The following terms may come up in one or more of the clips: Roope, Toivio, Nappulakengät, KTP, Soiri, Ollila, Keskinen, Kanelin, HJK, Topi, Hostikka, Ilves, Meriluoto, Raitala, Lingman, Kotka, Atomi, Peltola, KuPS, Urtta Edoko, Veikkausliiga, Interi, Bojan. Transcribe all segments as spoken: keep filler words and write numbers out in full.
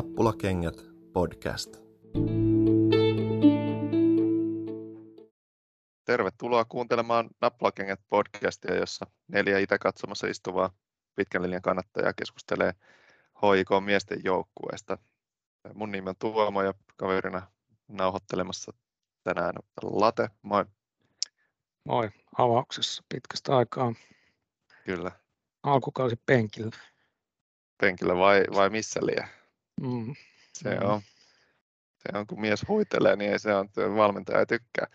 Nappulakengät podcast. Tervetuloa kuuntelemaan Nappulakengät podcastia, jossa neljä itä katsomassa istuvaa pitkän linjan kannattajaa keskustelee H J K miesten joukkueesta. Mun nimi on Tuomo ja kaverina nauhoittelemassa tänään Late. Moi. Moi, avauksessa pitkästä aikaa. Kyllä. Alkukausi penkillä. Penkillä vai, vai missä liian? Mm. Se, mm. on, se on, kun mies huitelee, niin ei se on, valmentaja tykkää.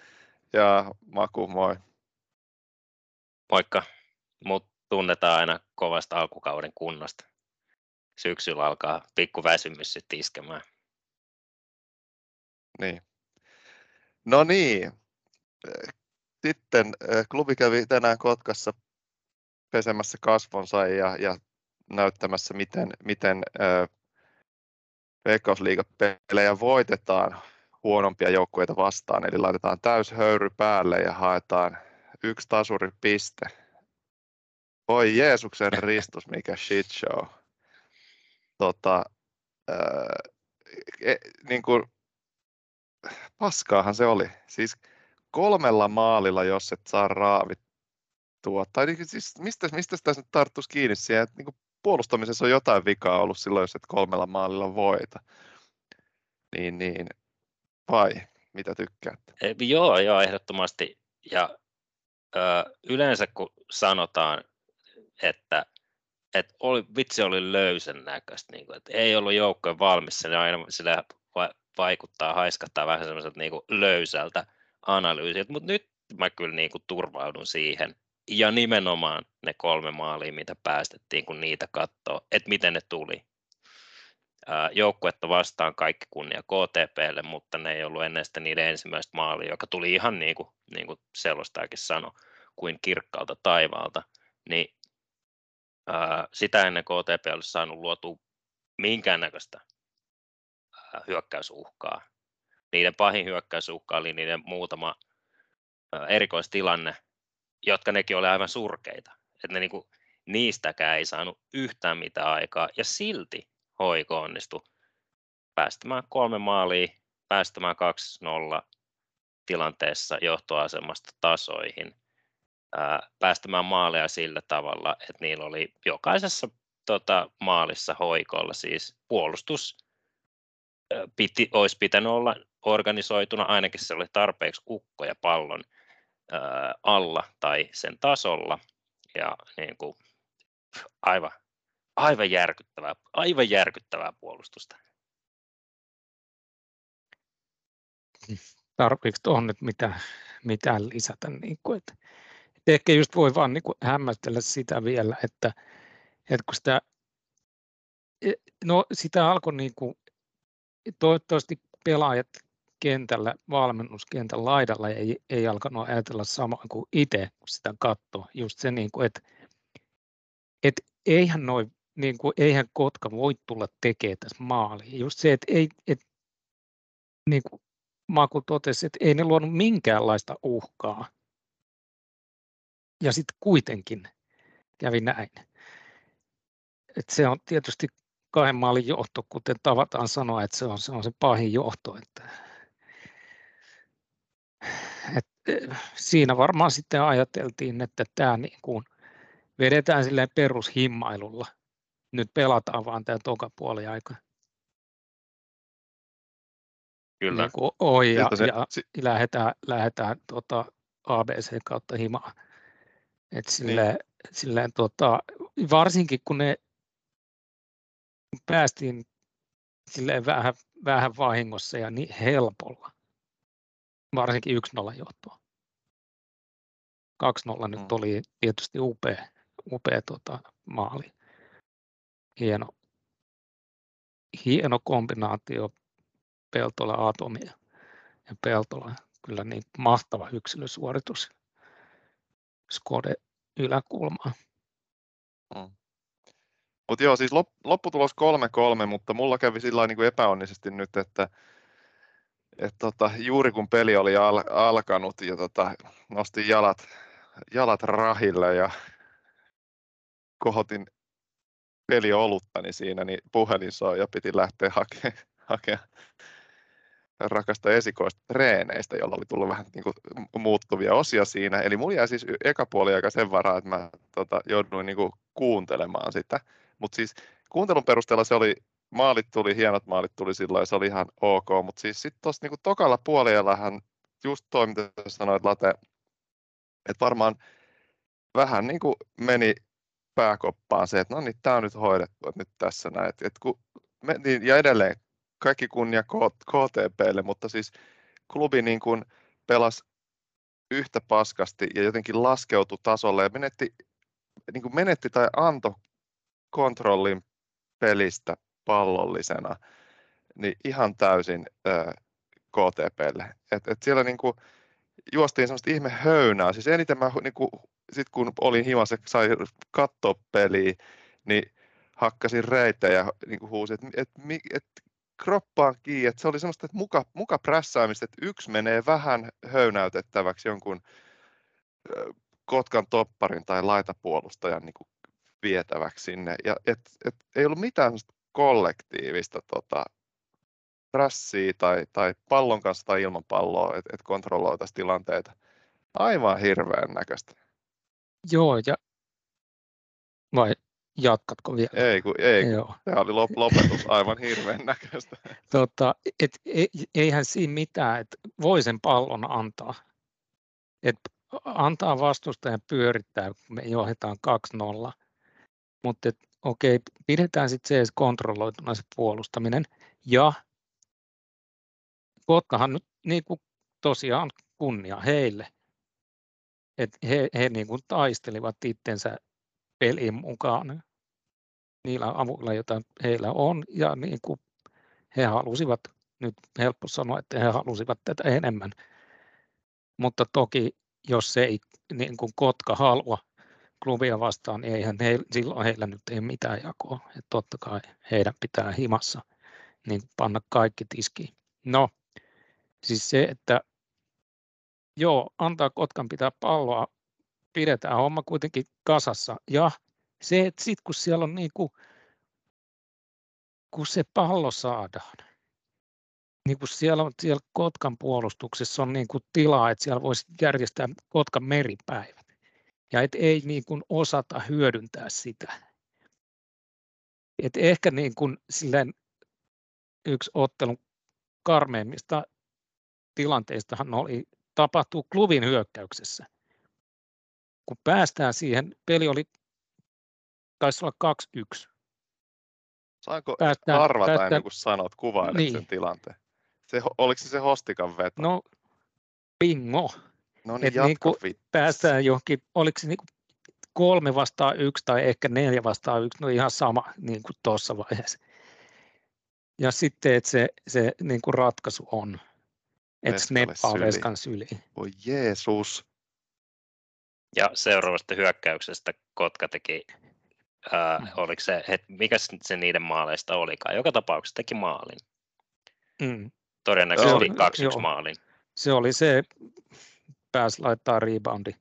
Ja Maku, moi. Moikka. Mut tunnetaan aina kovasta alkukauden kunnosta. Syksyllä alkaa pikku väsymys sitten iskemään. Niin. No niin. Sitten klubi kävi tänään Kotkassa pesemässä kasvonsa ja, ja näyttämässä, miten, miten äh, veikkausliigapelejä voitetaan huonompia joukkueita vastaan. Eli laitetaan täyshöyry päälle ja haetaan yksi tasuripiste. Voi Jeesuksen Ristus, mikä shit show. Tota, äh, e, niin kuin, paskaahan se oli. Siis kolmella maalilla, jos et saa raavittua. Tai niin, siis mistä, mistä tässä nyt tarttuisi kiinni siihen, että niin kuin puolustamisessa on jotain vikaa ollut silloin, jos et kolmella maalilla voita. Niin, niin. Vai, mitä tykkäät? Ei, joo, joo, ehdottomasti. Ja ö, yleensä kun sanotaan, että et oli, vitsi oli löysän näköistä, niin kuin, että ei ollut joukkojen valmis, se aina sillä vaikuttaa, haiskahtaa vähän semmoiselta niin kuin löysältä analyysiltä, mutta nyt mä kyllä niin kuin turvaudun siihen. Ja nimenomaan ne kolme maalia, mitä päästettiin, kun niitä katsoo, että miten ne tuli. Joukkuetta vastaan kaikki kunnia K T P:lle, mutta ne ei ollut ennen sitä niiden ensimmäistä maalia, joka tuli ihan niin kuin, niin kuin selostaakin sanoi, kuin kirkkaalta taivaalta. Niin, ää, sitä ennen K T P olisi saanut luotua minkäännäköistä ää, hyökkäysuhkaa. Niiden pahin hyökkäysuhka oli niiden muutama ää, erikoistilanne, jotka nekin oli aivan surkeita. Että ne niinku, niistäkään ei saanut yhtään mitään aikaa, ja silti H J K onnistui päästämään kolme maalia, päästämään kaksi nolla tilanteessa johtoasemasta tasoihin, ää, päästämään maaleja sillä tavalla, että niillä oli jokaisessa tota, maalissa H J K:lla siis puolustus ää, piti, olisi pitänyt olla organisoituna, ainakin se oli tarpeeksi ukkoja pallon ää, alla tai sen tasolla, ja niin kuin, aivan. Aivan järkyttävää, aivan järkyttävää puolustusta. Tarviiko tuohon nyt mitään, mitään lisätä? Niin kuin, että, että ehkä just voi vaan niin kuin hämmästellä sitä vielä, että, että kun sitä, no sitä alkoi niin kuin, toivottavasti pelaajat kentällä, valmennuskentän laidalla ei, ei alkanut ajatella samaa kuin itse, kun sitä katsoo. Just se, niin kuin, että, että eihän noin niin kuin, eihän Kotka voi tulla tekemään tässä maaliin. Just se, että ei, et, niin kuin Maku totesi, että ei ne luonut minkäänlaista uhkaa. Ja sitten kuitenkin kävi näin. Et se on tietysti kahden maalin johto, kuten tavataan sanoa, että se on se, on se pahin johto. Että, et, siinä varmaan sitten ajateltiin, että tämä niin kuin vedetään silleen perushimmailulla. Nyt pelataan vaan tämä toka puoli aika. Kyllä. Niin kuin oi ja, se, ja si- lähdetään, lähdetään tuota A B C kautta himaa. Et silleen, niin. silleen tuota, varsinkin kun ne päästiin silleen vähän, vähän vahingossa ja niin helpolla. Varsinkin yksi nolla johtoa. kaksi nolla nyt oli tietysti upea, upea tota, maali. Hieno, hieno kombinaatio Peltola Atomia ja Peltola. Kyllä niin mahtava yksilösuoritus Skode yläkulmaa. Mm. Mut joo, siis lop, lopputulos kolme kolme, mutta mulla kävi sillä niin kuin epäonnisesti nyt, että et tota, juuri kun peli oli al, alkanut ja tota, nostin jalat, jalat rahille ja kohotin peli oluttani siinä, niin puhelin soi ja piti lähteä hakemaan hakea rakasta esikoista treeneistä, jolla oli tullut vähän niin kuin muuttuvia osia siinä. Eli mulla jäi siis eka puoli aika sen varaan, että mä tota, jouduin niin kuin kuuntelemaan sitä. Mutta siis kuuntelun perusteella se oli, maalit tuli, hienot maalit tuli silloin, se oli ihan ok. Mutta siis sitten tuossa niin kuin tokalla puolellahan just toi, mitä sanoit, Late, että varmaan vähän niin kuin meni pääkoppaan se, että no niin, tämä on nyt hoidettu, että nyt tässä näin. Et, et kun menin, ja edelleen kaikki kunnia K T P:lle, mutta siis klubi niin kuin pelasi yhtä paskasti ja jotenkin laskeutui tasolle ja menetti, niin kuin menetti tai antoi kontrollin pelistä pallollisena niin ihan täysin äh, K T P:lle. Et, et siellä niin kuin juostiin semmoista ihme höynää. Siis eniten mä niin kuin, sit kun olin himassa, sai katsoa peliä, niin hakkasin reitä ja niin kuin huusin, että et, et, kroppaan kiinni, että se oli semmoista että muka, muka prässäämistä, että yksi menee vähän höynäytettäväksi jonkun Kotkan topparin tai laitapuolustajan niin kuin vietäväksi sinne. Ja, et, et, ei ollut mitään kollektiivista tota, prässiä tai, tai pallon kanssa tai ilman palloa, että et kontrolloitaisiin tilanteita. Aivan hirveän näköistä. Joo, ja vai jatkatko vielä? Ei, kun, ei. Joo. Tämä oli lop, lopetus aivan hirveän näköistä. Tota, et, e, eihän siinä mitään, että voi sen pallon antaa. Et antaa vastustajan pyörittää, kun me johdetaan kaksi nolla. Mutta okei, pidetään sitten se edes kontrolloituna se puolustaminen. Ja Kotkahan nyt niinku, tosiaan kunnia heille. Et he he niinku, taistelivat itsensä pelin mukaan niillä avulla, joita heillä on, ja niin kuin he halusivat, nyt helppo sanoa, että he halusivat tätä enemmän, mutta toki jos se ei niin kuin Kotka halua klubia vastaan, niin eihän he, silloin heillä nyt ei mitään jakoa, että totta kai heidän pitää himassa niin panna kaikki tiskiin. No, siis se, että joo, antaa Kotkan pitää palloa, pidetään homma kuitenkin kasassa ja se, että sitten kun siellä on niin kuin, kun se pallo saadaan, niin kun siellä on siellä Kotkan puolustuksessa on niin kuin tilaa, että siellä voisi järjestää Kotkan meripäivät ja et ei niin kuin osata hyödyntää sitä. Et ehkä niin kuin silleen yksi ottelun karmeimmista tilanteistahan oli, tapahtuu klubin hyökkäyksessä. Kun päästään siihen, peli oli, taisi olla kaksi yksi. Saanko päästään, arvata päästään, ennen kuin sanot, kuvailet niin sen tilanteen? Se, oliko se se Hostikan veto? No, bingo. No niin, jatka niinku, päästään johonkin, oliko se niinku kolme vastaan yksi tai ehkä neljä vastaan yksi, no ihan sama niin kuin tuossa vaiheessa. Ja sitten, että se, se niin kuin ratkaisu on, että snappaa Veskan syliin. Voi Jeesus. Ja seuraavasta hyökkäyksestä Kotka teki, ää, mm. oliko se, het, mikä se niiden maaleista olikaan, joka tapauksessa teki maalin. Mm. Todennäköisesti kaksi yksi maalin. Se oli se, pääsi laittaa reboundi.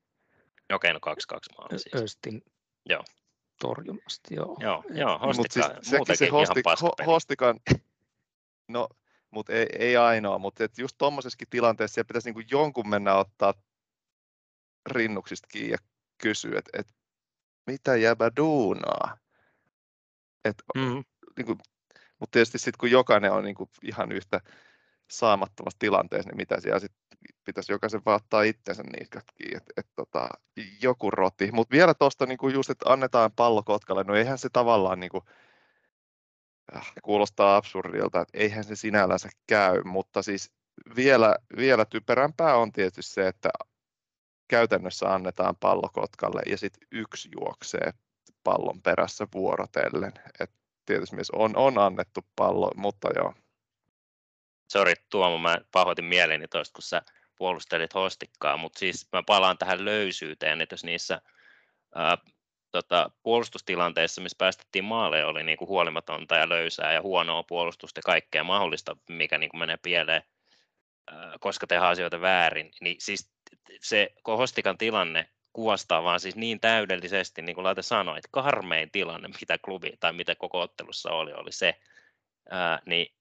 Okei, no kaksi kaksi maalin siis. Östin joo. torjumasta, joo. Joo, joo Hostikka, mut siis, muutenkin se hostik, ihan paskapeli. Hostikan, no, mutta ei, ei ainoa, mutta just tuommoisessakin tilanteessa siellä pitäisi niinku jonkun mennä ottaa rinnuksista kiinni ja kysyy, että et, mitä jäbä duunaa. Et, mm. niinku, mutta tietysti sitten kun jokainen on niinku ihan yhtä saamattomassa tilanteessa, niin mitä siellä sit pitäisi jokaisen vaattaa itsensä niitkät kiinni, että et, tota, joku roti. Mutta vielä tuosta niinku just, että annetaan pallo Kotkalle, no eihän se tavallaan niinku, äh, kuulostaa absurdilta, että eihän se sinällänsä käy, mutta siis vielä, vielä typerämpää on tietysti se, että käytännössä annetaan pallo Kotkalle ja sitten yksi juoksee pallon perässä vuorotellen. Et tietysti mies on, on annettu pallo, mutta joo. Sori Tuomo, mä pahoitin mieleeni toista, kun sä puolustelit Hostikkaa, mutta siis mä palaan tähän löysyyteen, että jos niissä ää, tota, puolustustilanteissa, missä päästettiin maaleja, oli niinku huolimatonta ja löysää ja huonoa puolustusta ja kaikkea mahdollista, mikä niinku menee pieleen, ää, koska tehdään asioita väärin, niin siis se Hostikan tilanne kuvastaa vaan siis niin täydellisesti, niin kuin Laite sanoi, että karmein tilanne, mitä klubi tai mitä koko ottelussa oli, oli se, ää, niin,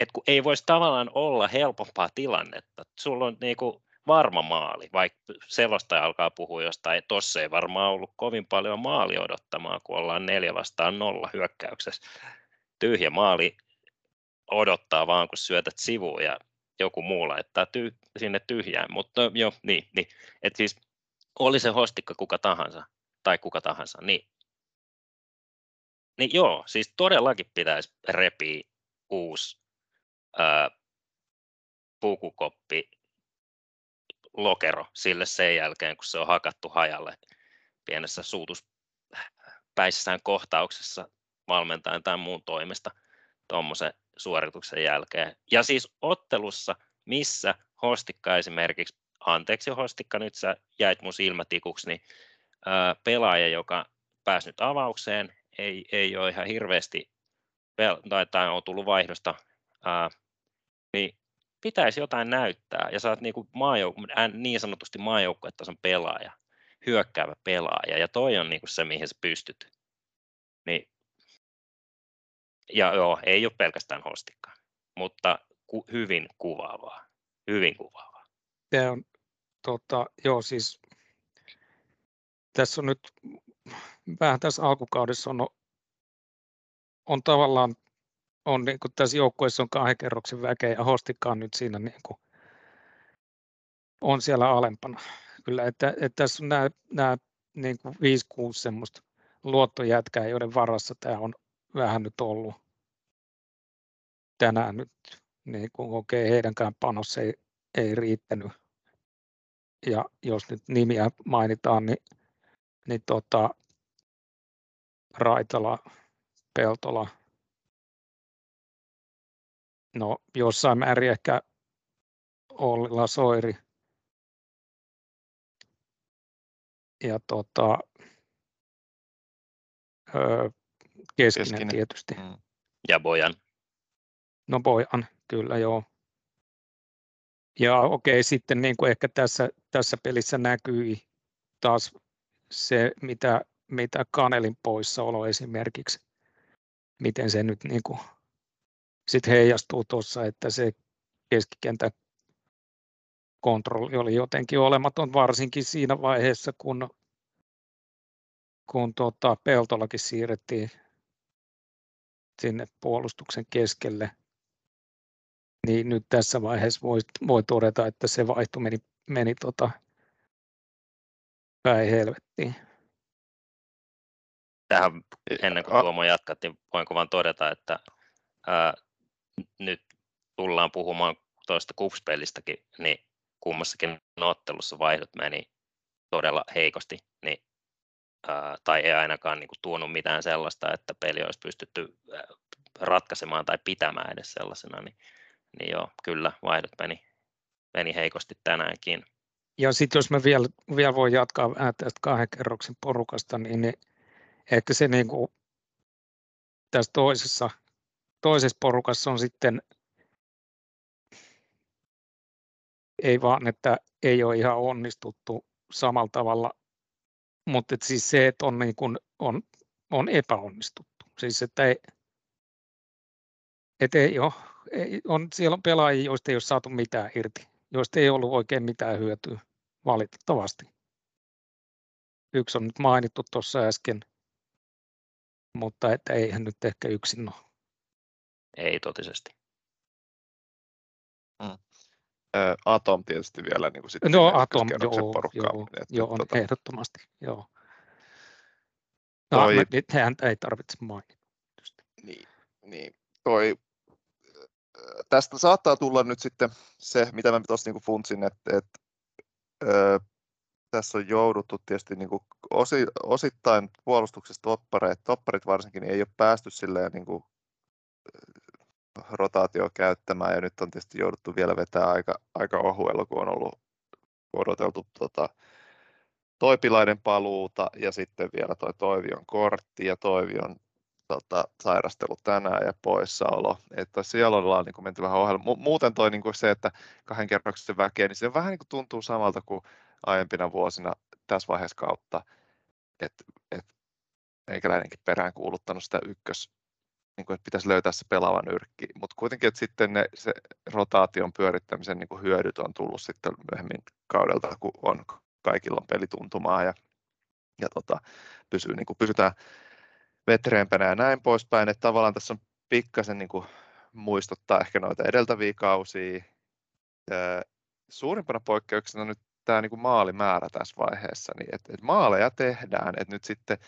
että kun ei voisi tavallaan olla helpompaa tilannetta. Sulla on niin kuin varma maali, vaikka selostaja alkaa puhua jostain, tossa ei varmaan ollut kovin paljon maali odottamaan, kun ollaan neljä vastaan nolla hyökkäyksessä. Tyhjä maali odottaa vaan, kun syötät sivuun ja joku muu laittaa tyh- sinne tyhjään, mutta no, joo, niin, niin. Että siis oli se Hostikka kuka tahansa tai kuka tahansa, niin, niin joo, siis todellakin pitäisi repiä uusi ää, pukukoppi lokero sille sen jälkeen, kun se on hakattu hajalle pienessä suutuspäissään kohtauksessa valmentajan tai muun toimesta tuommoisen suorituksen jälkeen. Ja siis ottelussa, missä Hostikka esimerkiksi, anteeksi Hostikka, nyt sä jäit mun silmätikuksi, niin ää, pelaaja, joka pääsi nyt avaukseen, ei, ei ole ihan hirveästi, tai, tai on tullut vaihdosta, ää, niin pitäisi jotain näyttää, ja sä oot niin, kuin maajouk- niin sanotusti maajoukkuetason pelaaja, hyökkäävä pelaaja, ja toi on niin kuin se, mihin sä pystyt. Niin, ja joo, ei ole pelkästään Hostikkaa, mutta ku, hyvin kuvaavaa, hyvin kuvaavaa. Se on, tota, joo, siis tässä on nyt, vähän tässä alkukaudessa on, on tavallaan, on niin kuin tässä joukkueessa on kahden kerroksen väkeä ja Hostikka on nyt siinä niin kuin, on siellä alempana. Kyllä, että, että tässä on nämä, nämä niin kuin viisi, kuusi semmoista luottojätkää, joiden varassa tämä on vähän nyt ollut tänään nyt, niin kuin okei, okay, heidänkään panos ei, ei riittänyt. Ja jos nyt nimiä mainitaan, niin, niin tota, Raitala, Peltola, no jossain määrin ehkä Ollila, Soiri. Ja tota, öö, Keskinen, Keskinen tietysti. Ja Bojan. No Bojan, kyllä joo. Ja okei, sitten niin kuin ehkä tässä, tässä pelissä näkyi taas se, mitä, mitä Kanelin poissaolo esimerkiksi, miten se nyt niin kuin sit heijastuu tuossa, että se keskikentän kontrolli oli jotenkin olematon, varsinkin siinä vaiheessa, kun, kun tuota, Peltolakin siirrettiin sinne puolustuksen keskelle, niin nyt tässä vaiheessa voi, voi todeta, että se vaihto meni, meni tota, päin helvettiin. Tähän ennen kuin Tuomo jatkaa, niin voinko vaan todeta, että ää, nyt tullaan puhumaan toista KuPS-pelistäkin, niin kummassakin ottelussa vaihdot meni todella heikosti, niin, ää, tai ei ainakaan niin kuin tuonut mitään sellaista, että peli olisi pystytty ää, ratkaisemaan tai pitämään edes sellaisena, niin, niin joo, kyllä vaihdot meni, meni heikosti tänäänkin. Ja sitten jos mä vielä, vielä voin jatkaa vähän tästä kahden kerroksen porukasta, niin, niin ehkä se niin kuin tässä toisessa, toisessa porukassa on sitten, ei vaan, että ei ole ihan onnistuttu samalla tavalla, mutta et siis se, että on, niin kuin, on, on epäonnistuttu. Siis että ei, et ei ole, ei, on, siellä on pelaajia, joista ei ole saatu mitään irti, joista ei ollut oikein mitään hyötyä, valitettavasti. Yksi on nyt mainittu tuossa äsken, mutta et eihän nyt ehkä yksin ole. Ei totisesti. Mm. Atom tietysti vielä niin kuin sitten no, Atom, joo, porukkaa. Joo, että, joo on, tota, ehdottomasti, joo. No, toi, nyt häntä ei tarvitse mainita. Niin, niin, toi, tästä saattaa tulla nyt sitten se, mitä mä tuossa niin funtsin, että, että ö, tässä on jouduttu tietysti niin kuin osi, osittain puolustuksessa toppareet, topparit varsinkin, niin ei ole päästy silleen niin kuin rotaatio käyttämään, ja nyt on tietysti jouduttu vielä vetämään aika, aika ohuella, kun on ollut odoteltu tota, Toipilaiden paluuta ja sitten vielä toi Toivion kortti ja Toivion tota, sairastelu tänään ja poissaolo. Että siellä ollaan niin kuin menty vähän ohjelma. Muuten toi niin kuin se, että kahden kerroksen väkeä, niin se vähän niin kuin tuntuu samalta kuin aiempina vuosina tässä vaiheessa kautta, että et, eikäläinenkin perään kuuluttanut sitä ykkös, niin kuin, että pitäisi löytää se pelaava nyrkki, mutta kuitenkin, että sitten ne, se rotaation pyörittämisen niin kuin hyödyt on tullut sitten myöhemmin kaudelta, kun on, kaikilla on pelituntumaa ja, ja tota, pysyy, niin kuin, pysytään vetreempänä ja näin poispäin, että tavallaan tässä on pikkasen niin kuin muistuttaa ehkä noita edeltäviä kausia. Suurimpana poikkeuksena nyt tämä niin kuin maalimäärä tässä vaiheessa, niin että et maaleja tehdään, että nyt sitten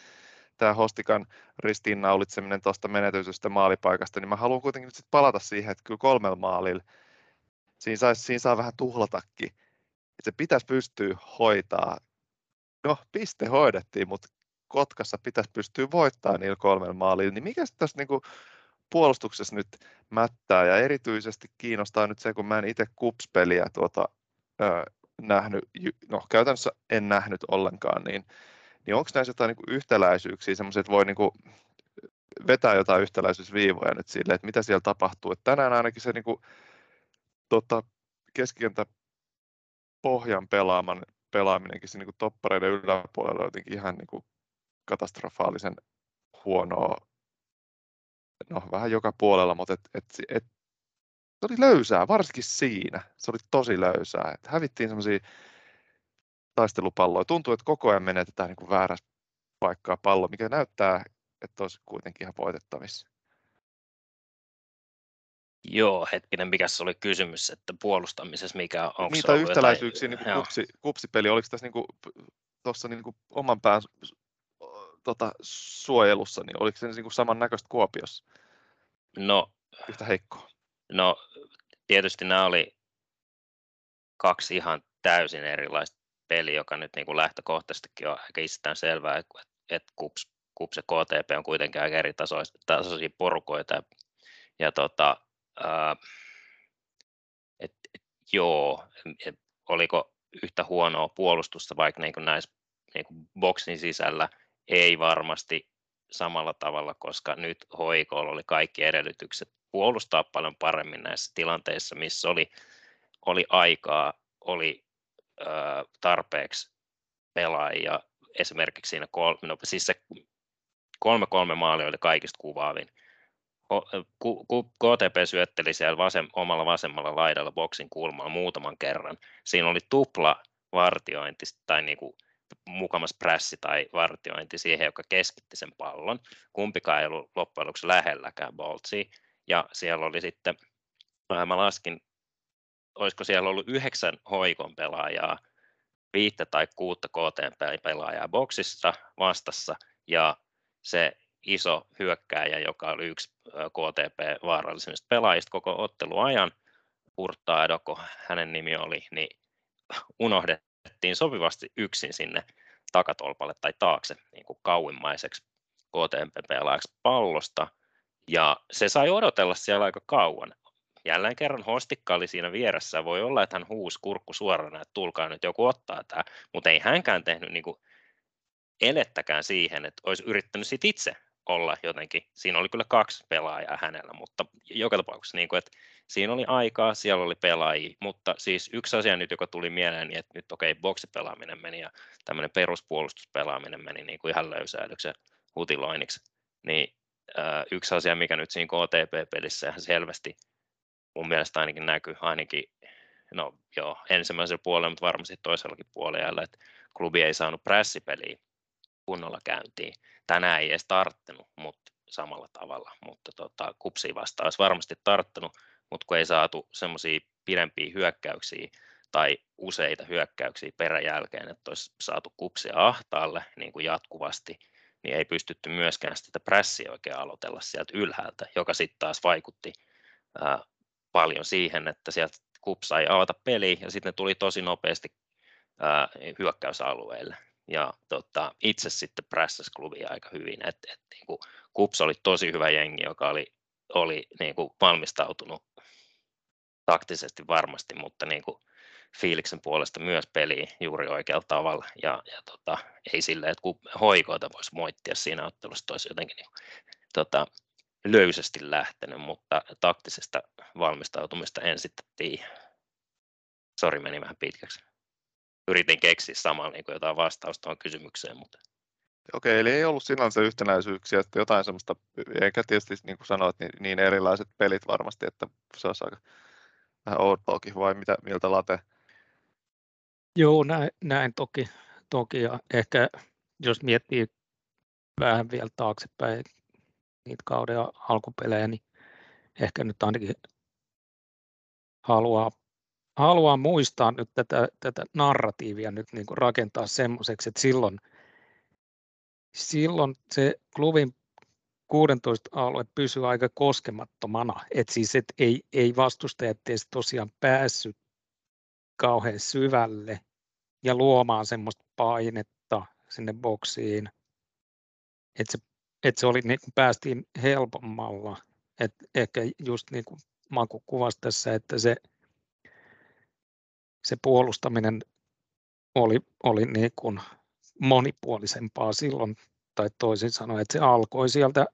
tämä Hostikan ristiinnaulitseminen tuosta menetysystä maalipaikasta, niin mä haluan kuitenkin nyt sitten palata siihen, että kyllä kolmella maalilla siinä, sais, siinä saa vähän tuhlatakin, että se pitäisi pystyä hoitaa. No, piste hoidettiin, mutta Kotkassa pitäisi pystyä voittamaan niillä kolmella maalilla, niin mikä tässä niin kuin puolustuksessa nyt mättää, ja erityisesti kiinnostaa nyt se, kun mä en itse KuPS-peliä tuota, ö, nähnyt, no käytännössä en nähnyt ollenkaan, niin, niin onko näissä jotain niin yhtäläisyyksiä, semmoiset voi niin kuin vetää jotain yhtäläisyysviivoja nyt sille, että mitä siellä tapahtuu, että tänään ainakin se niin kuin, tota, keskikentän pohjan pelaaman, pelaaminenkin se niin kuin toppareiden yläpuolella on jotenkin ihan niin kuin katastrofaalisen huonoa. No, vähän joka puolella, mutta et, et, et, se oli löysää, varsinkin siinä. Se oli tosi löysää. Et hävittiin semmoisia taistelupalloja. Tuntuu, että koko ajan menetetään niin kuin väärä paikkaa pallo, mikä näyttää, että olisi kuitenkin ihan voitettavissa. Joo, hetkinen, mikä se oli kysymys, että puolustamisessa mikä on. Niitä yhtäläisyyksiä, jotain... niin kupsi, kupsipeli, oliko tässä niin kuin, tuossa niin kuin oman pään... Tota, suojelussa, niin oliko se niin samannäköistä Kuopiossa? No, yhtä heikkoa. No, tietysti nämä oli kaksi ihan täysin erilaista peliä, joka nyt niin kuin lähtökohtaisestikin on aika itsestään selvää, että et KuPS, KuPS ja K T P on kuitenkin aika eri tasoisia porukoita. Ja, ja tota, ää, et, et, joo, et, oliko yhtä huonoa puolustusta vaikka niin kuin näissä niin kuin boksin sisällä? Ei varmasti samalla tavalla, koska nyt H J K oli kaikki edellytykset puolustaa paljon paremmin näissä tilanteissa, missä oli, oli aikaa, oli ö, tarpeeksi pelaajia. Esimerkiksi siinä kolme, no, siis se kolme kolme maali oli kaikista kuvaavin. K T P syötteli siellä vasem, omalla vasemmalla laidalla boksin kulmalla muutaman kerran. Siinä oli tupla vartiointi tai niinku mukamas prässi tai vartiointi siihen, joka keskitti sen pallon. Kumpikaan ei ollut loppujen lopuksi lähelläkään boltsia. Ja siellä oli sitten, mä laskin, olisiko siellä ollut yhdeksän hoikon pelaajaa, viittä tai kuutta kooteen pelaajaa boksissa vastassa, ja se iso hyökkääjä, joka oli yksi K T P vaarallisimmista pelaajista koko otteluajan, Urtta Edoko, hänen nimi oli, niin unohdettiin sopivasti yksin sinne takatolpalle tai taakse niin kuin kauimmaiseksi K T P-pelaajaksi pallosta, ja se sai odotella siellä aika kauan. Jälleen kerran Hostikka oli siinä vieressä, voi olla, että hän huusi kurkku suorana, että tulkaa nyt joku ottaa tämä, mutta ei hänkään tehnyt niin kuin elettäkään siihen, että olisi yrittänyt sit itse olla jotenkin. Siinä oli kyllä kaksi pelaajaa hänellä, mutta joka tapauksessa niin kuin, että siinä oli aikaa, siellä oli pelaajia, mutta siis yksi asia nyt, joka tuli mieleen, niin että nyt okei, okay, boksipelaaminen meni ja tämmöinen peruspuolustuspelaaminen meni niin kuin ihan löysäilyksi ja hutiloinniksi, niin äh, yksi asia, mikä nyt siinä K T P-pelissä ihan selvästi mun mielestä ainakin näkyy, ainakin no joo, ensimmäisellä puolella, mutta varmasti toisellakin puolella, että klubi ei saanut prässipeliä kunnolla käyntiin. Tänään ei edes tarttunut, mutta samalla tavalla, mutta tota, KuPSia vastaan olisi varmasti tarttunut, mutta kun ei saatu semmoisia pidempiä hyökkäyksiä tai useita hyökkäyksiä peräjälkeen, että olisi saatu KuPSia ahtaalle niin kuin jatkuvasti, niin ei pystytty myöskään sitä prässiä oikein aloitella sieltä ylhäältä, joka sitten taas vaikutti ää, paljon siihen, että sieltä KuPS ei avata peliä, ja sitten ne tuli tosi nopeasti ää, hyökkäysalueelle. Ja tota, itse sitten prässäsi klubia aika hyvin, että et, niin KuPS oli tosi hyvä jengi, joka oli, oli niin kuin valmistautunut taktisesti varmasti, mutta niin kuin fiiliksen puolesta myös peliin juuri oikealla tavalla. Ja, ja tota, ei silleen, että kun H J K:ta voisi moittia siinä ottelussa, olisi jotenkin niin kuin, tota, löysästi lähtenyt, mutta taktisesta valmistautumista en sitten tiedä. Sori, meni vähän pitkäksi. yritin keksiä saman niin kuin jotain vastausta tuohon kysymykseen. Mutta... Okei, eli ei ollut sinänsä yhtenäisyyksiä, että jotain semmoista, eikä tietysti niin kuin sanoit, niin, niin erilaiset pelit varmasti, että se olisi aika vähän oddballkin, vai mitä, miltä late? Joo, näin, näin toki, toki, ja ehkä jos miettii vähän vielä taaksepäin niitä kauden alkupelejä, niin ehkä nyt ainakin haluaa, haluaa muistaa nyt tätä, tätä narratiivia nyt niin kuin rakentaa semmoiseksi, että silloin, silloin se klubin kuusitoista alue pysyy aika koskemattomana, että siis et ei, ei vastustajat edes tosiaan päässyt kauhean syvälle ja luomaan semmoista painetta sinne boksiin, että se, et se oli, niin kuin päästiin helpommalla, että ehkä just niin kuin Maku kuvasi tässä, että se, se puolustaminen oli, oli niin kuin monipuolisempaa silloin, tai toisin sanoen, että se alkoi sieltä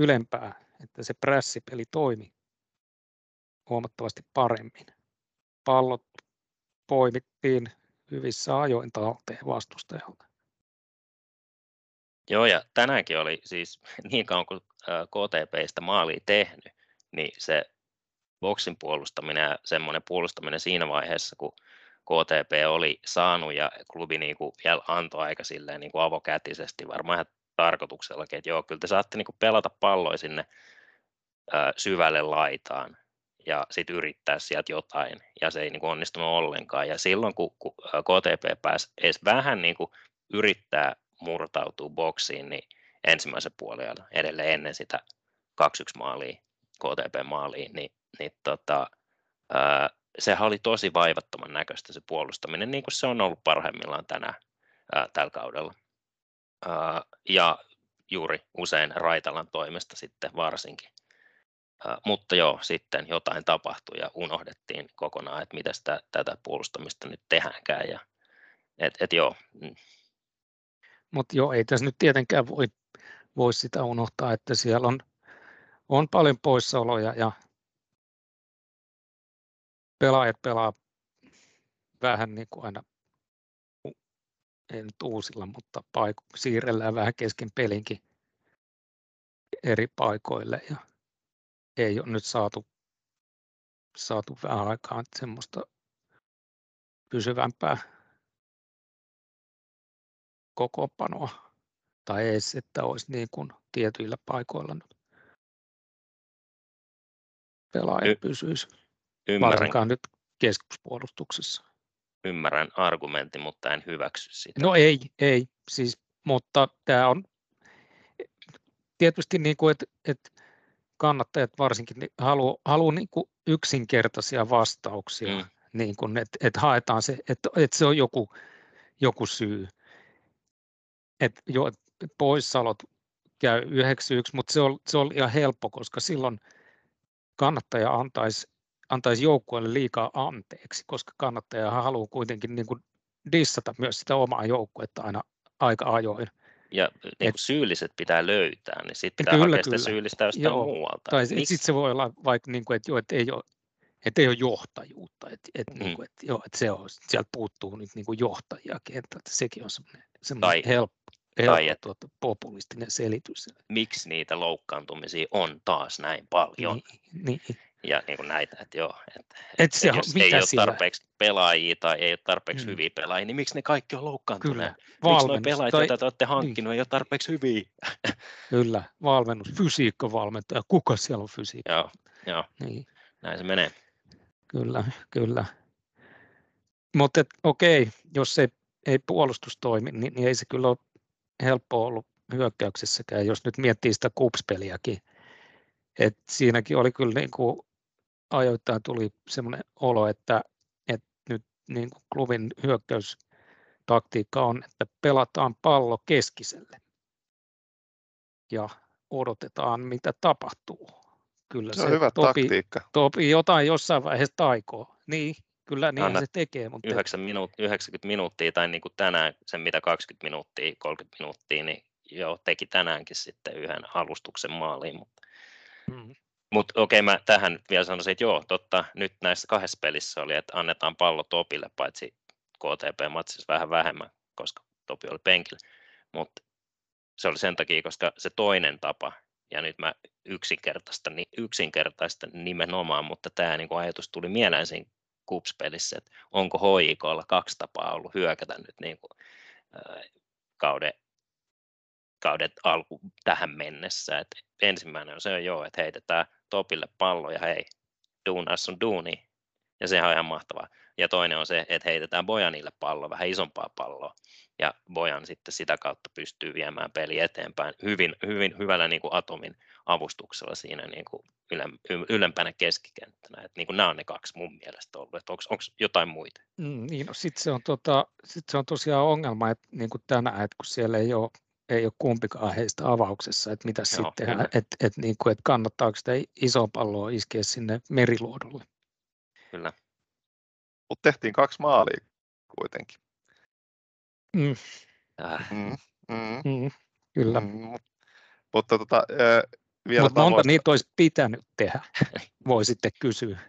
ylempää, että se prässipeli toimi huomattavasti paremmin. Pallot poimittiin hyvissä ajoin talteen vastustajalta. Joo, ja tänäänkin oli siis niin kauan kuin K T P:stä maalia tehnyt, niin se boksin puolustaminen ja semmoinen puolustaminen siinä vaiheessa, kun K T P oli saanut ja klubi niin kuin vielä antoi aika silleen niin kuin avokätisesti, varmaan ihan tarkoituksellakin, että joo, kyllä te saatte niin kuin pelata palloja sinne ää, syvälle laitaan ja sitten yrittää sieltä jotain, ja se ei niin kuin onnistunut ollenkaan. Ja silloin, kun, kun K T P pääsi edes vähän niin kuin yrittää murtautua boksiin, niin ensimmäisen puolella edelleen ennen sitä kaksi yksi maalia, K T P-maaliin, niin, niin tota, ää, sehän oli tosi vaivattoman näköistä se puolustaminen, niin kuin se on ollut parhaimmillaan tänään ää, tällä kaudella. Ää, ja juuri usein Raitalan toimesta sitten varsinkin. Ää, mutta joo, sitten jotain tapahtui ja unohdettiin kokonaan, että miten sitä, tätä puolustamista nyt tehdäänkään. Ja, et, et joo. Mutta joo, ei tässä nyt tietenkään voi, voi sitä unohtaa, että siellä on On paljon poissaoloja ja pelaajat pelaa vähän niin kuin aina, ei nyt uusilla, mutta paiko, siirrellään vähän kesken pelinkin eri paikoille. Ja ei ole nyt saatu, saatu vähän aikaan semmoista pysyvämpää kokoonpanoa tai edes, että olisi niin kuin tietyillä paikoilla nyt. Pelaaja pysyisi, varsinkaan nyt keskuspuolustuksessa. Ymmärrän argumentin, mutta en hyväksy sitä. No ei, ei. Siis, mutta tämä on tietysti, niin kuin, että, että kannattajat varsinkin niin haluaa haluu niin kuin yksinkertaisia vastauksia, mm. niin kuin, että, että haetaan se, että, että se on joku, joku syy. Että jo, poissaolot käy yhdeksi yksi, mutta se on, se on ihan helppo, koska silloin kannattaja antaisi, antaisi joukkueelle liikaa anteeksi, koska kannattaja haluaa kuitenkin niin kuin dissata myös sitä omaa joukkuetta aina aika ajoin. Ja niin kuin et, syylliset pitää löytää, niin sitten pitää kyllä, hakea sitä kyllä. syyllistä jostain muualta. Tai sitten se voi olla vaikka, niin kuin, että, joo, että, ei ole, että ei ole johtajuutta, että, että, mm. niin kuin, että, joo, että se on, sieltä puuttuu nyt niin kuin johtajia kentältä, sekin on semmoinen helppo. Tai että tuota, populistinen selitys. Miksi niitä loukkaantumisia on taas näin paljon? Niin, niin. Ja niin kuin näitä, että joo, että et et jos ei ole tarpeeksi siellä? Pelaajia tai ei ole tarpeeksi mm. hyviä pelaajia, niin miksi ne kaikki on loukkaantuneet? Miksi nuo pelaajat, tai... joita te olette hankkineet, niin. ei ole tarpeeksi hyviä? Kyllä, valmennus, fysiikkavalmentaja, kuka siellä on fysiikka? Joo, joo. Niin. Näin se menee. Kyllä, kyllä. Mutta okei, okay, jos ei, ei puolustus toimi, niin, niin ei se kyllä ole helppo ollut hyökkäyksessäkään, jos nyt miettii sitä KuPS-peliäkin. Et siinäkin oli kyllä niin kuin ajoittain tuli semmoinen olo, että, että nyt niin kuin klubin hyökkäystaktiikka on, että pelataan pallo keskiselle ja odotetaan, mitä tapahtuu. Kyllä se on se hyvä Topi, taktiikka. Topi jotain jossain vaiheessa taikoo. Niin. Kyllä niin se tekee, mutta... yhdeksänkymmentä minuuttia tai niin kuin tänään sen mitä kaksikymmentä minuuttia, kolmekymmentä minuuttia, niin joo, teki tänäänkin sitten yhden alustuksen maaliin. Mutta mm. Mut, okei, okay, mä tähän nyt vielä sanoisin, että joo, totta, nyt näissä kahdessa pelissä oli, että annetaan pallo Topille, paitsi K T P-matsissa vähän vähemmän, koska Topi oli penkillä, mutta se oli sen takia, koska se toinen tapa, ja nyt mä yksinkertaista, yksinkertaista nimenomaan, mutta tämä niin kuin ajatus tuli mieleen siinä KuPS-pelissä, että onko H J K:lla kaksi tapaa ollut hyökätä nyt niin kuin, äh, kauden, kauden alku tähän mennessä. Et ensimmäinen on se, joo, että heitetään Topille pallo ja hei, duunas on duuni, ja sehän on ihan mahtavaa. Ja toinen on se, että heitetään Bojanille pallo, vähän isompaa palloa, ja Bojan sitten sitä kautta pystyy viemään peli eteenpäin hyvin, hyvin hyvällä niin kuin Atomin avustuksella siinä niin kuin ylempänä keskikenttänä. Et niin kuin nämä on ne kaksi mun mielestä ollut, että onko jotain muita? Mm, niin, no, sitten se, on tota, sit se on tosiaan ongelma, että niin kuin tänään, että kun siellä ei ole, ei ole kumpikaan heistä avauksessa, että mitä sitten, että et, niin et kannattaako sitä isoa palloa iskeä sinne Meriluodolle. Kyllä. Mutta tehtiin kaksi maalia kuitenkin. Mm. Mm, mm, mm, kyllä. Mm, mutta tota, äh, vielä Mut monta niitä olisi pitänyt tehdä, voi sitten kysyä.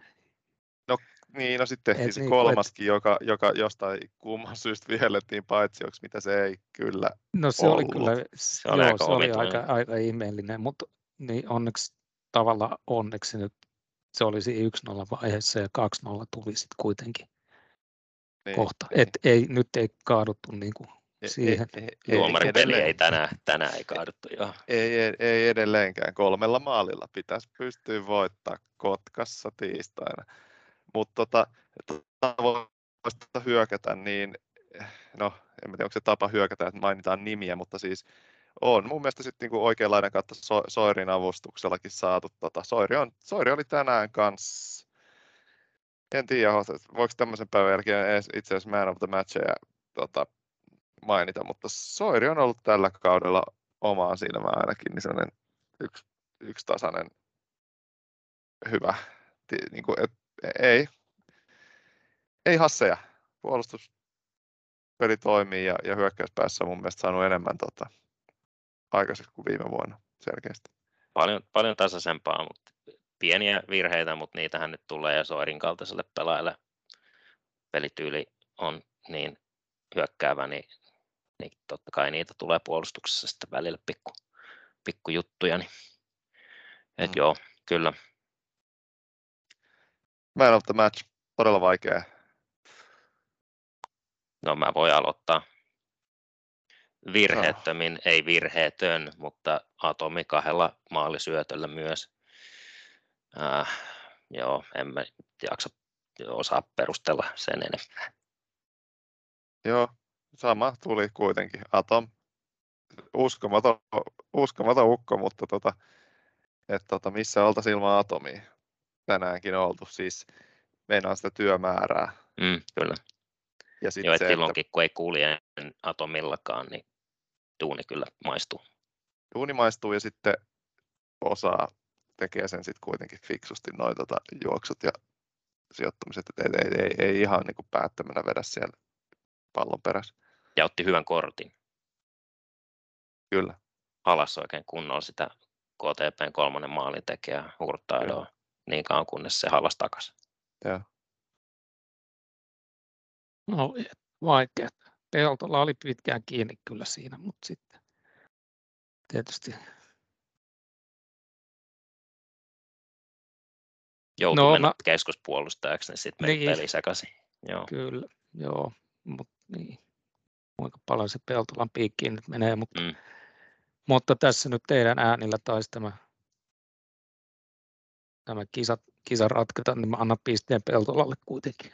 No niin, no sitten tehtiin et se niin, kolmaskin, et... joka, joka jostain kumman syystä vihellettiin paitsioksi, mitä se ei kyllä No se ollut. Oli kyllä, se oli, joo, aika, se oli aika, aika ihmeellinen, mutta niin onneksi tavallaan onneksi nyt se olisi yksi nolla vaiheessa ja kaksi nolla tuli sitten kuitenkin. Niin, kohta, niin. Että ei, nyt ei kaaduttu niin kuin siihen. Tuomaripeli ei tänään, tänään ei kaaduttu. Joo. Ei, ei, ei edelleenkään. Kolmella maalilla pitäisi pystyä voittaa Kotkassa tiistaina. Mutta tota, tavoista hyökätä, niin no, en tiedä, onko se tapa hyökätä, että mainitaan nimiä, mutta siis on mun mielestä sitten niin oikeanlainen kautta so, Soirin avustuksellakin saatu. Tota, Soiri, on, Soiri oli tänään kanssa. En tiedä, voiko tämmöisen päivän jälkeen edes, itse asiassa man of the matcheja tota, mainita, mutta Soiri on ollut tällä kaudella omaa silmää ainakin niin sellainen yks, yksitasainen hyvä. Niin kuin, et, ei, ei hasseja. Puolustuspeli toimii ja, ja hyökkäyspäässä on mun mielestä saanut enemmän tota, aikaiseksi kuin viime vuonna selkeästi. Paljon, paljon tasaisempaa, mutta pieniä virheitä, mutta niitähän nyt tulee ja Soirin kaltaiselle pelaajalle pelityyli on niin hyökkäävä, niin, niin totta kai niitä tulee puolustuksessa sitten välillä pikku, pikku juttuja. Niin. Et mm. joo, kyllä. Man of the match, todella vaikea. No mä voin aloittaa. Virheettömin, no. Ei virheetön, mutta Atomi kahdella maalisyötöllä myös. Uh, joo, en mä jaksa osaa perustella sen enemmän. Joo, sama tuli kuitenkin. Atom, uskomaton, uskomaton ukko, mutta tota, et tota, missä oltaisiin ilman Atomia tänäänkin oltu. Siis meinaan sitä työmäärää. Mm, kyllä. Ja sit joo, se, silloinkin että... kun ei kulje Atomillakaan, niin duuni kyllä maistuu. Duuni maistuu ja sitten osaa. Tekee sen sitten kuitenkin fiksusti noin tota, juoksut ja sijoittumiset, et ei, ei, ei ihan niin kuin päättämänä vedä siellä pallon perässä. Ja otti hyvän kortin. Kyllä. Alas oikein kunnolla sitä K T P:n kolmannen maalin tekijää Urtta Edoa niin kauan kunnes se halasi takaisin. Joo. No vaikea. Peltola oli pitkään kiinni kyllä siinä, mutta sitten tietysti... Joutuu no, mennä mä... keskuspuolustajaksi, niin sitten meni niin, peli sekaisin. Joo. Kyllä, joo, mutta niin, kuinka paljon se Peltolan piikkiin nyt menee, mutta, mm. mutta tässä nyt teidän äänillä taisi tämä, tämä kisa, kisa ratketa, niin mä annan pisteen Peltolalle kuitenkin.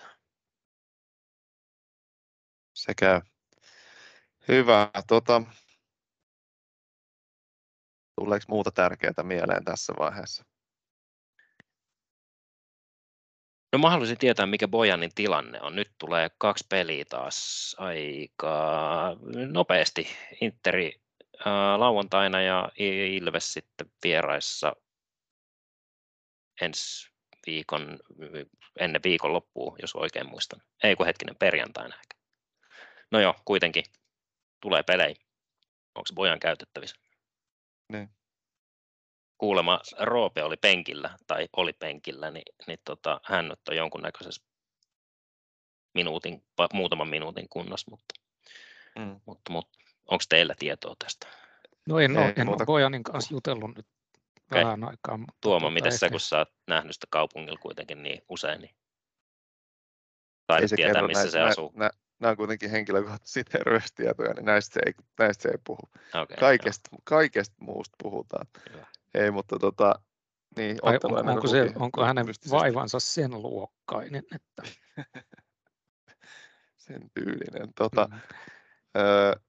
Se käy. Hyvä. Tota... Tuleeko muuta tärkeää mieleen tässä vaiheessa? No mä haluaisin tietää, mikä Bojanin tilanne on. Nyt tulee kaksi peliä taas aika nopeasti. Interi ää, lauantaina ja Ilves sitten vieraissa ensi viikon, ennen viikon loppua, jos oikein muistan. Ei kun hetkinen, perjantaina ehkä. No joo, kuitenkin tulee pelejä. Onko Bojan käytettävissä? Niin. Kuulemma Roope oli penkillä, tai oli penkillä, niin, niin tota, hän nyt on jonkunnäköisessä minuutin, muutaman minuutin kunnossa, mutta, mm. mutta, mutta onko teillä tietoa tästä? No en, ei, ole, en muuta... ole Bojanin kanssa jutellut nyt okay. vähän aikaa. Tuomo, mitä sä kun sä oot nähnyt sitä kaupungilla kuitenkin niin usein, niin taidat tietää missä näin, se näin, asuu? Näin. Nämä on kuitenkin henkilökohtaisia terveystietoja, niin näistä se ei, näistä se ei puhu. Okay, kaikesta, kaikesta muusta puhutaan. Hyvä. Ei, mutta tota, niin, on, on, onko, se, onko hänen vaivansa sen luokkainen? Että... sen tyylinen. Tota, mm. ö,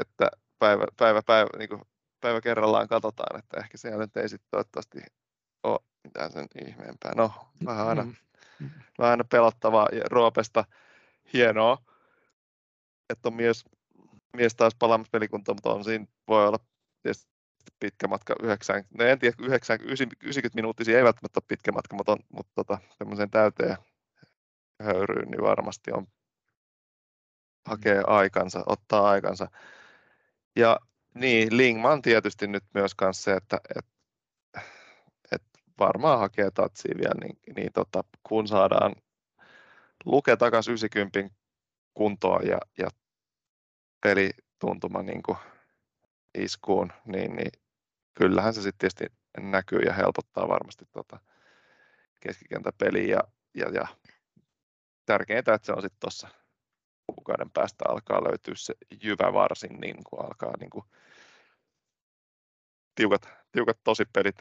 että päivä, päivä, päivä, niin kuin päivä kerrallaan katsotaan, että ehkä se nyt ei sitten toivottavasti ole mitään sen ihmeempää. No, vähän aina, mm. vähän aina pelottavaa Roopesta. Hienoa, että on mies, mies taas palaamassa pelikuntaan, mutta on siinä voi olla tietysti pitkä matka, yhdeksänkymmentä, no en tiedä, yhdeksänkymmentä minuuttisia ei välttämättä ole pitkä matka, mutta, on, mutta tota, tämmöiseen täyteen höyryyn niin varmasti on, hakee aikansa, ottaa aikansa. Ja niin, Lingman tietysti nyt myös kanssa se, että et, et varmaan hakee tatsia vielä, niin, niin tota, kun saadaan Luke takaisin yhdeksänkymmentä kuntoon ja, ja pelituntuma niin kuin iskuun, niin, niin kyllähän se sitten tietysti näkyy ja helpottaa varmasti tota keskikentäpeliä. Ja, ja, ja tärkeintä, että se on sitten tuossa kuukauden päästä alkaa löytyä se jyvä varsin, niin kun alkaa niin kuin tiukat, tiukat tosipelit.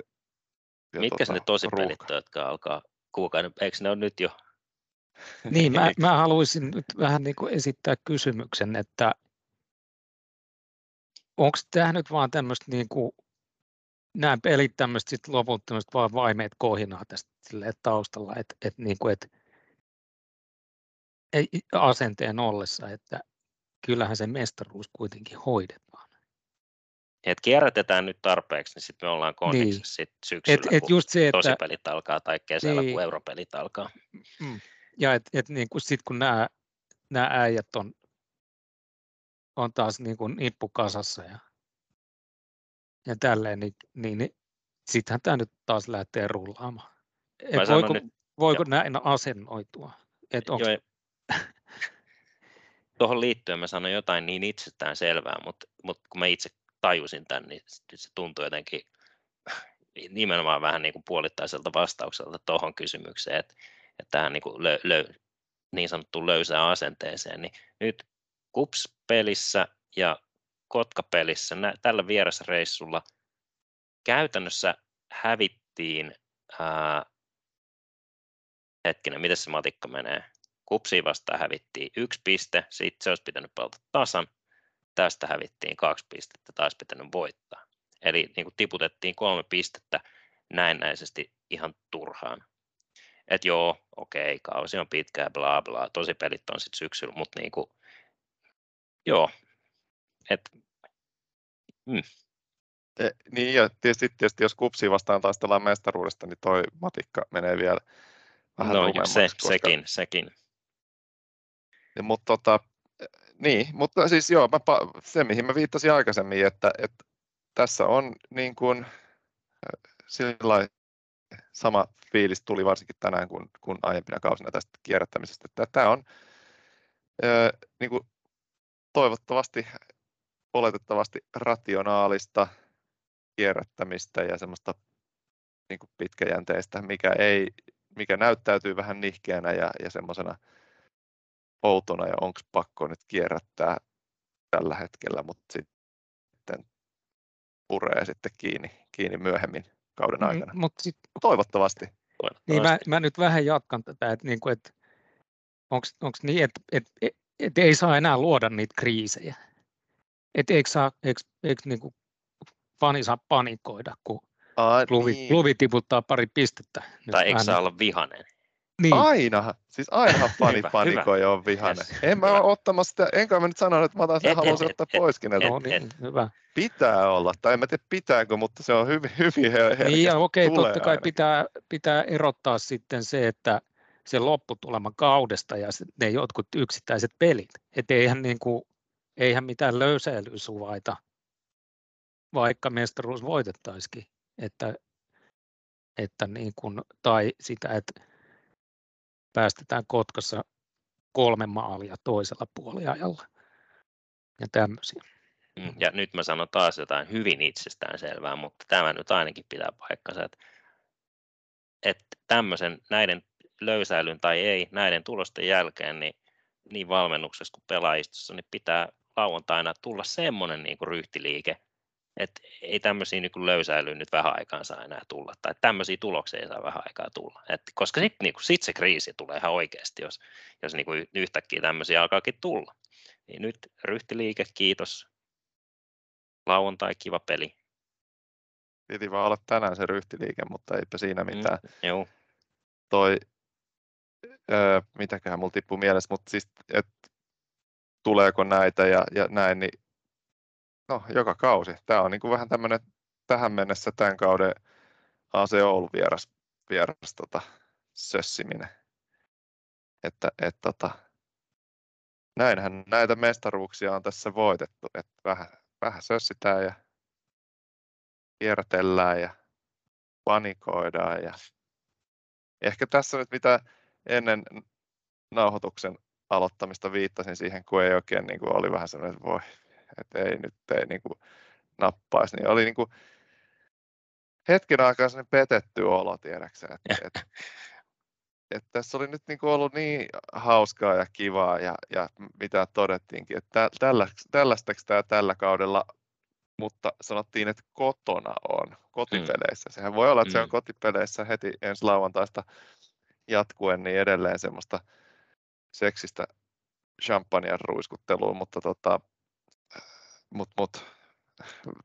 Mitkä tota, ne tosipelit, jotka alkaa kuukauden, eikö ne ole nyt jo? Niin, mä, mä haluaisin nyt vähän niin kuin esittää kysymyksen, että onko tämä nyt vaan tämmöistä niin kuin, nämä pelit tämmöistä sitten lopulta tämmöistä vaan vaimeet kohinaa tästä silleen taustalla, että et, niin kuin, et, ei, asenteen ollessa, että kyllähän se mestaruus kuitenkin hoidetaan. Et kierrätetään nyt tarpeeksi, niin sitten me ollaan konneksi niin. Sit syksyllä, et, et kun se, että... tosipelit alkaa tai kesällä, niin. Kun europelit alkaa. Mm. Ja et, et niin kun sitten kun nämä, nämä äijät on, on taas niin kun nippukasassa ja, ja tälleen, niin, niin, niin sittenhän tämä nyt taas lähtee rullaamaan. Et voiko nyt, voiko näin asennoitua? Et onks... Tuohon liittyen mä sanon jotain niin itsestään selvää, mutta, mutta kun mä itse tajusin tämän, niin se tuntui jotenkin nimenomaan vähän niin kuin puolittaiselta vastaukselta tuohon kysymykseen, että että tähän niin, kuin lö, lö, niin sanottuun löysään asenteeseen, niin nyt KuPS-pelissä ja Kotka-pelissä nä, tällä vierasreissulla käytännössä hävittiin, ää, hetkinen, miten se matikka menee, KuPSiin vastaan hävittiin yksi piste, siitä se olisi pitänyt pelata tasan, tästä hävittiin kaksi pistettä, taas pitänyt voittaa. Eli niin kuin tiputettiin kolme pistettä näennäisesti ihan turhaan. Että joo, okei, kausi on pitkä ja bla bla, tosi pelit on sitten syksyllä, mutta niinku, joo, että, mm. e, Niin ja tietysti, tietysti jos KuPSia vastaan taistellaan mestaruudesta, niin toi matikka menee vielä vähän no, rumemmaksi. Se, koska... sekin, sekin. Ja, mut, tota, niin, mutta siis joo, mä, se mihin mä viittasin aikaisemmin, että, että tässä on niin kuin sillä sama fiilis tuli varsinkin tänään kuin, kuin aiempina kausina tästä kierrättämisestä. Tämä on öö, niin kuin toivottavasti, oletettavasti rationaalista kierrättämistä ja semmoista niin kuin pitkäjänteistä, mikä, ei, mikä näyttäytyy vähän nihkeänä ja, ja semmoisena outona ja onko pakko nyt kierrättää tällä hetkellä, mutta sitten puree sitten kiinni, kiinni myöhemmin kauden aikana. Mm, mutta sit, toivottavasti. toivottavasti. Niin mä, mä nyt vähän jatkan tätä, että niinku, et, onko niin, että et, et, et ei saa enää luoda niitä kriisejä. Että eikö saa, eikö, eikö niinku fani saa panikoida, kun Aa, klubi, niin. klubi tiputtaa pari pistettä. Tai eikö saa olla vihainen? Niin. Aina, siis ainahan fani panikoi ja on vihainen. Yes. En mä ole ottamassa sitä, enkä mä nyt sanonut, että mä otan sen haluaisin ottaa poiskin. No niin, hyvä. Pitää olla, tai en mä tiedä pitääkö, mutta se on hyvin, hyvin herkästi niin, ja okei, tulee totta kai aina. pitää, pitää erottaa sitten se, että se lopputulema kaudesta ja ne jotkut yksittäiset pelit. Että eihän, niinku, eihän mitään löysäilyä suvaita, vaikka mestaruus voitettaisikin. Että, että niin kun, tai sitä, että päästetään Kotkassa kolme maalia toisella puoliajalla ja tämmöisiä. Ja nyt mä sanon taas jotain hyvin itsestäänselvää, mutta tämä nyt ainakin pitää paikkansa, että, että tämmöisen näiden löysäilyn tai ei, näiden tulosten jälkeen niin, niin valmennuksessa kuin pelaajistossa niin pitää lauantaina tulla semmoinen niin kuin ryhtiliike, että ei tämmöisiä niin löysäilyyn nyt vähän aikaan saa enää tulla, tai tämmöisiä tuloksia ei saa vähän aikaa tulla. Et koska sitten niin sit se kriisi tulee ihan oikeasti, jos, jos niin kuin yhtäkkiä tämmöisiä alkaakin tulla. Niin nyt ryhtiliike, kiitos. Lauantai, kiva peli. Piti vaan olla tänään se ryhtiliike, mutta eipä siinä mitään. Mm, joo. Toi, öö, mitäköhän mulla tippuu mielessä, mutta siis, et, tuleeko näitä ja, ja näin, niin no, joka kausi. Tämä on niin kuin vähän tämmöinen tähän mennessä tämän kauden A C Oulun vieras, vieras tota, sössiminen. Että, et, tota, näinhän näitä mestaruuksia on tässä voitettu, että vähän, vähän sössitään ja kiertellään ja panikoidaan. Ja ehkä tässä nyt mitä ennen nauhoituksen aloittamista viittasin siihen, kun ei oikein niin kuin oli vähän sellainen, voi. Että ei nyt ei niin kuin nappaisi, niin oli niin kuin hetken aikaa sellainen petetty olo, tiedäksä, että et, et tässä oli nyt niin kuin ollut niin hauskaa ja kivaa ja, ja mitä todettiinkin, että tällaisteko tämä tällä kaudella, mutta sanottiin, että kotona on, kotipeleissä. Sehän voi olla, että se on kotipeleissä heti ensi lauantaista jatkuen, niin edelleen semmoista seksistä champagnen ruiskuttelua, mutta tota, Mut, mut.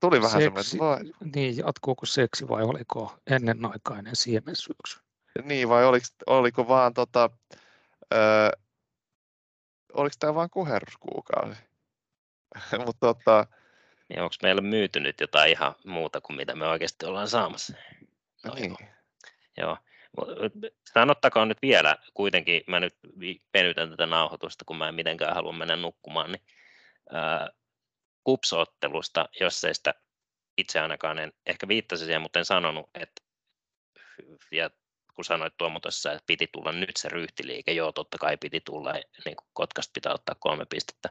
Tuli vähän seksi, semmoinen, vai... Niin, jatkuuko seksi vai oliko ennenaikainen siemensyöksy? Niin, vai oliko, oliko vaan tota, öö, oliko tämä vaan kuherruskuukausi? Mut tota... Niin, onko meillä myyty nyt jotain ihan muuta kuin mitä me oikeasti ollaan saamassa? No, niin. Joo. Sanottakoon nyt vielä, kuitenkin mä nyt venytän tätä nauhoitusta, kun mä en mitenkään halua mennä nukkumaan, niin öö, KuPS-ottelusta, jos ei sitä itse ainakaan en ehkä viittasi siihen, mutta en sanonut, että ja kun sanoit Tuomo tuossa, että piti tulla nyt se ryhtiliike, joo totta kai piti tulla, niin kuin Kotkasta pitää ottaa kolme pistettä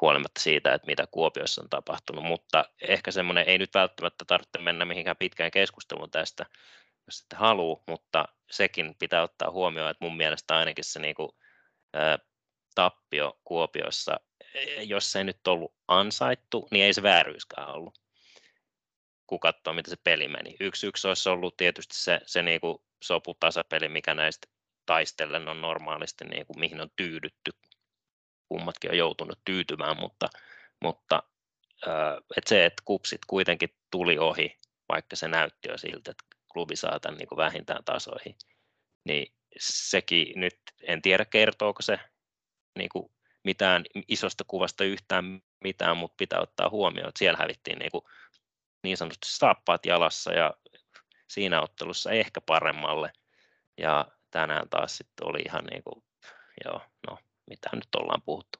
huolimatta siitä, että mitä Kuopiossa on tapahtunut, mutta ehkä semmoinen ei nyt välttämättä tarvitse mennä mihinkään pitkään keskusteluun tästä, jos sitten haluaa, mutta sekin pitää ottaa huomioon, että mun mielestä ainakin se niin kuin, ää, tappio Kuopiossa, jos se ei nyt ollut ansaittu, niin ei se vääryyskään ollut, kun katsoo, mitä se peli meni. Yksi yksi olisi ollut tietysti se, se niin kuin soputasapeli, mikä näistä taistellen on normaalisti, niin kuin, mihin on tyydytty. Kummatkin on joutunut tyytymään, mutta, mutta että se, että KuPSit kuitenkin tuli ohi, vaikka se näytti jo siltä, että klubi saa tämän niin kuin vähintään tasoihin, niin sekin nyt en tiedä, kertooko se niin kuin mitään isosta kuvasta yhtään mitään, mutta pitää ottaa huomioon, että siellä hävittiin niin, kuin niin sanotusti saappaat jalassa ja siinä ottelussa ehkä paremmalle. Ja tänään taas sitten oli ihan niin kuin, joo, no mitä nyt ollaan puhuttu.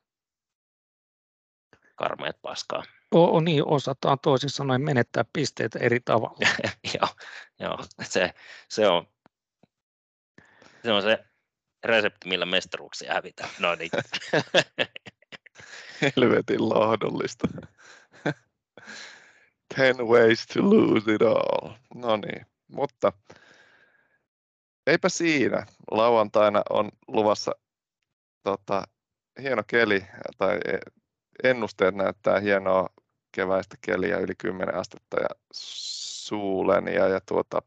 Karmeet paskaa. O, niin, osataan toisin sanoen menettää pisteitä eri tavalla. Joo, joo se, se on se, on se resepti, millä mestaruuksia hävitään. No niin. Helvetin lahdollista. Ten ways to lose it all. No niin, mutta eipä siinä. Lauantaina on luvassa tota, hieno keli, tai ennusteet näyttää hienoa keväistä keliä yli kymmenen astetta ja suulenia ja tuota,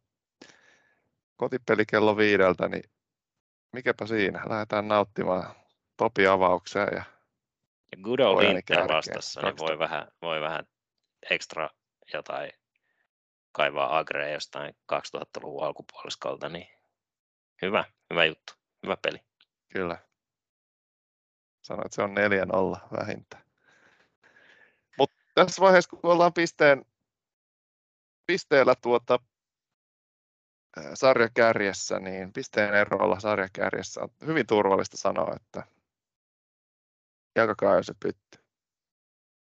kotipeli kello viideltä, niin mikäpä siinä, lähdetään nauttimaan Topi avaukseen ja, ja good old Inter vastassa, niin voi vähän, voi vähän ekstra jotain kaivaa agrea jostain kaksituhattaluvun alkupuoliskolta, niin hyvä, hyvä juttu, hyvä peli. Kyllä. Sanoit, se on neljä nolla vähintään. Mutta tässä vaiheessa, kun ollaan pisteen, pisteellä tuota, sarjakärjessä, niin pisteen erolla sarjakärjessä on hyvin turvallista sanoa, että jakakaa jo se pytty.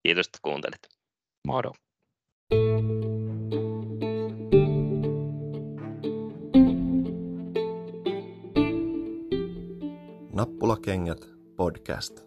Kiitos, että kuuntelit. Moro. Nappulakengät podcast.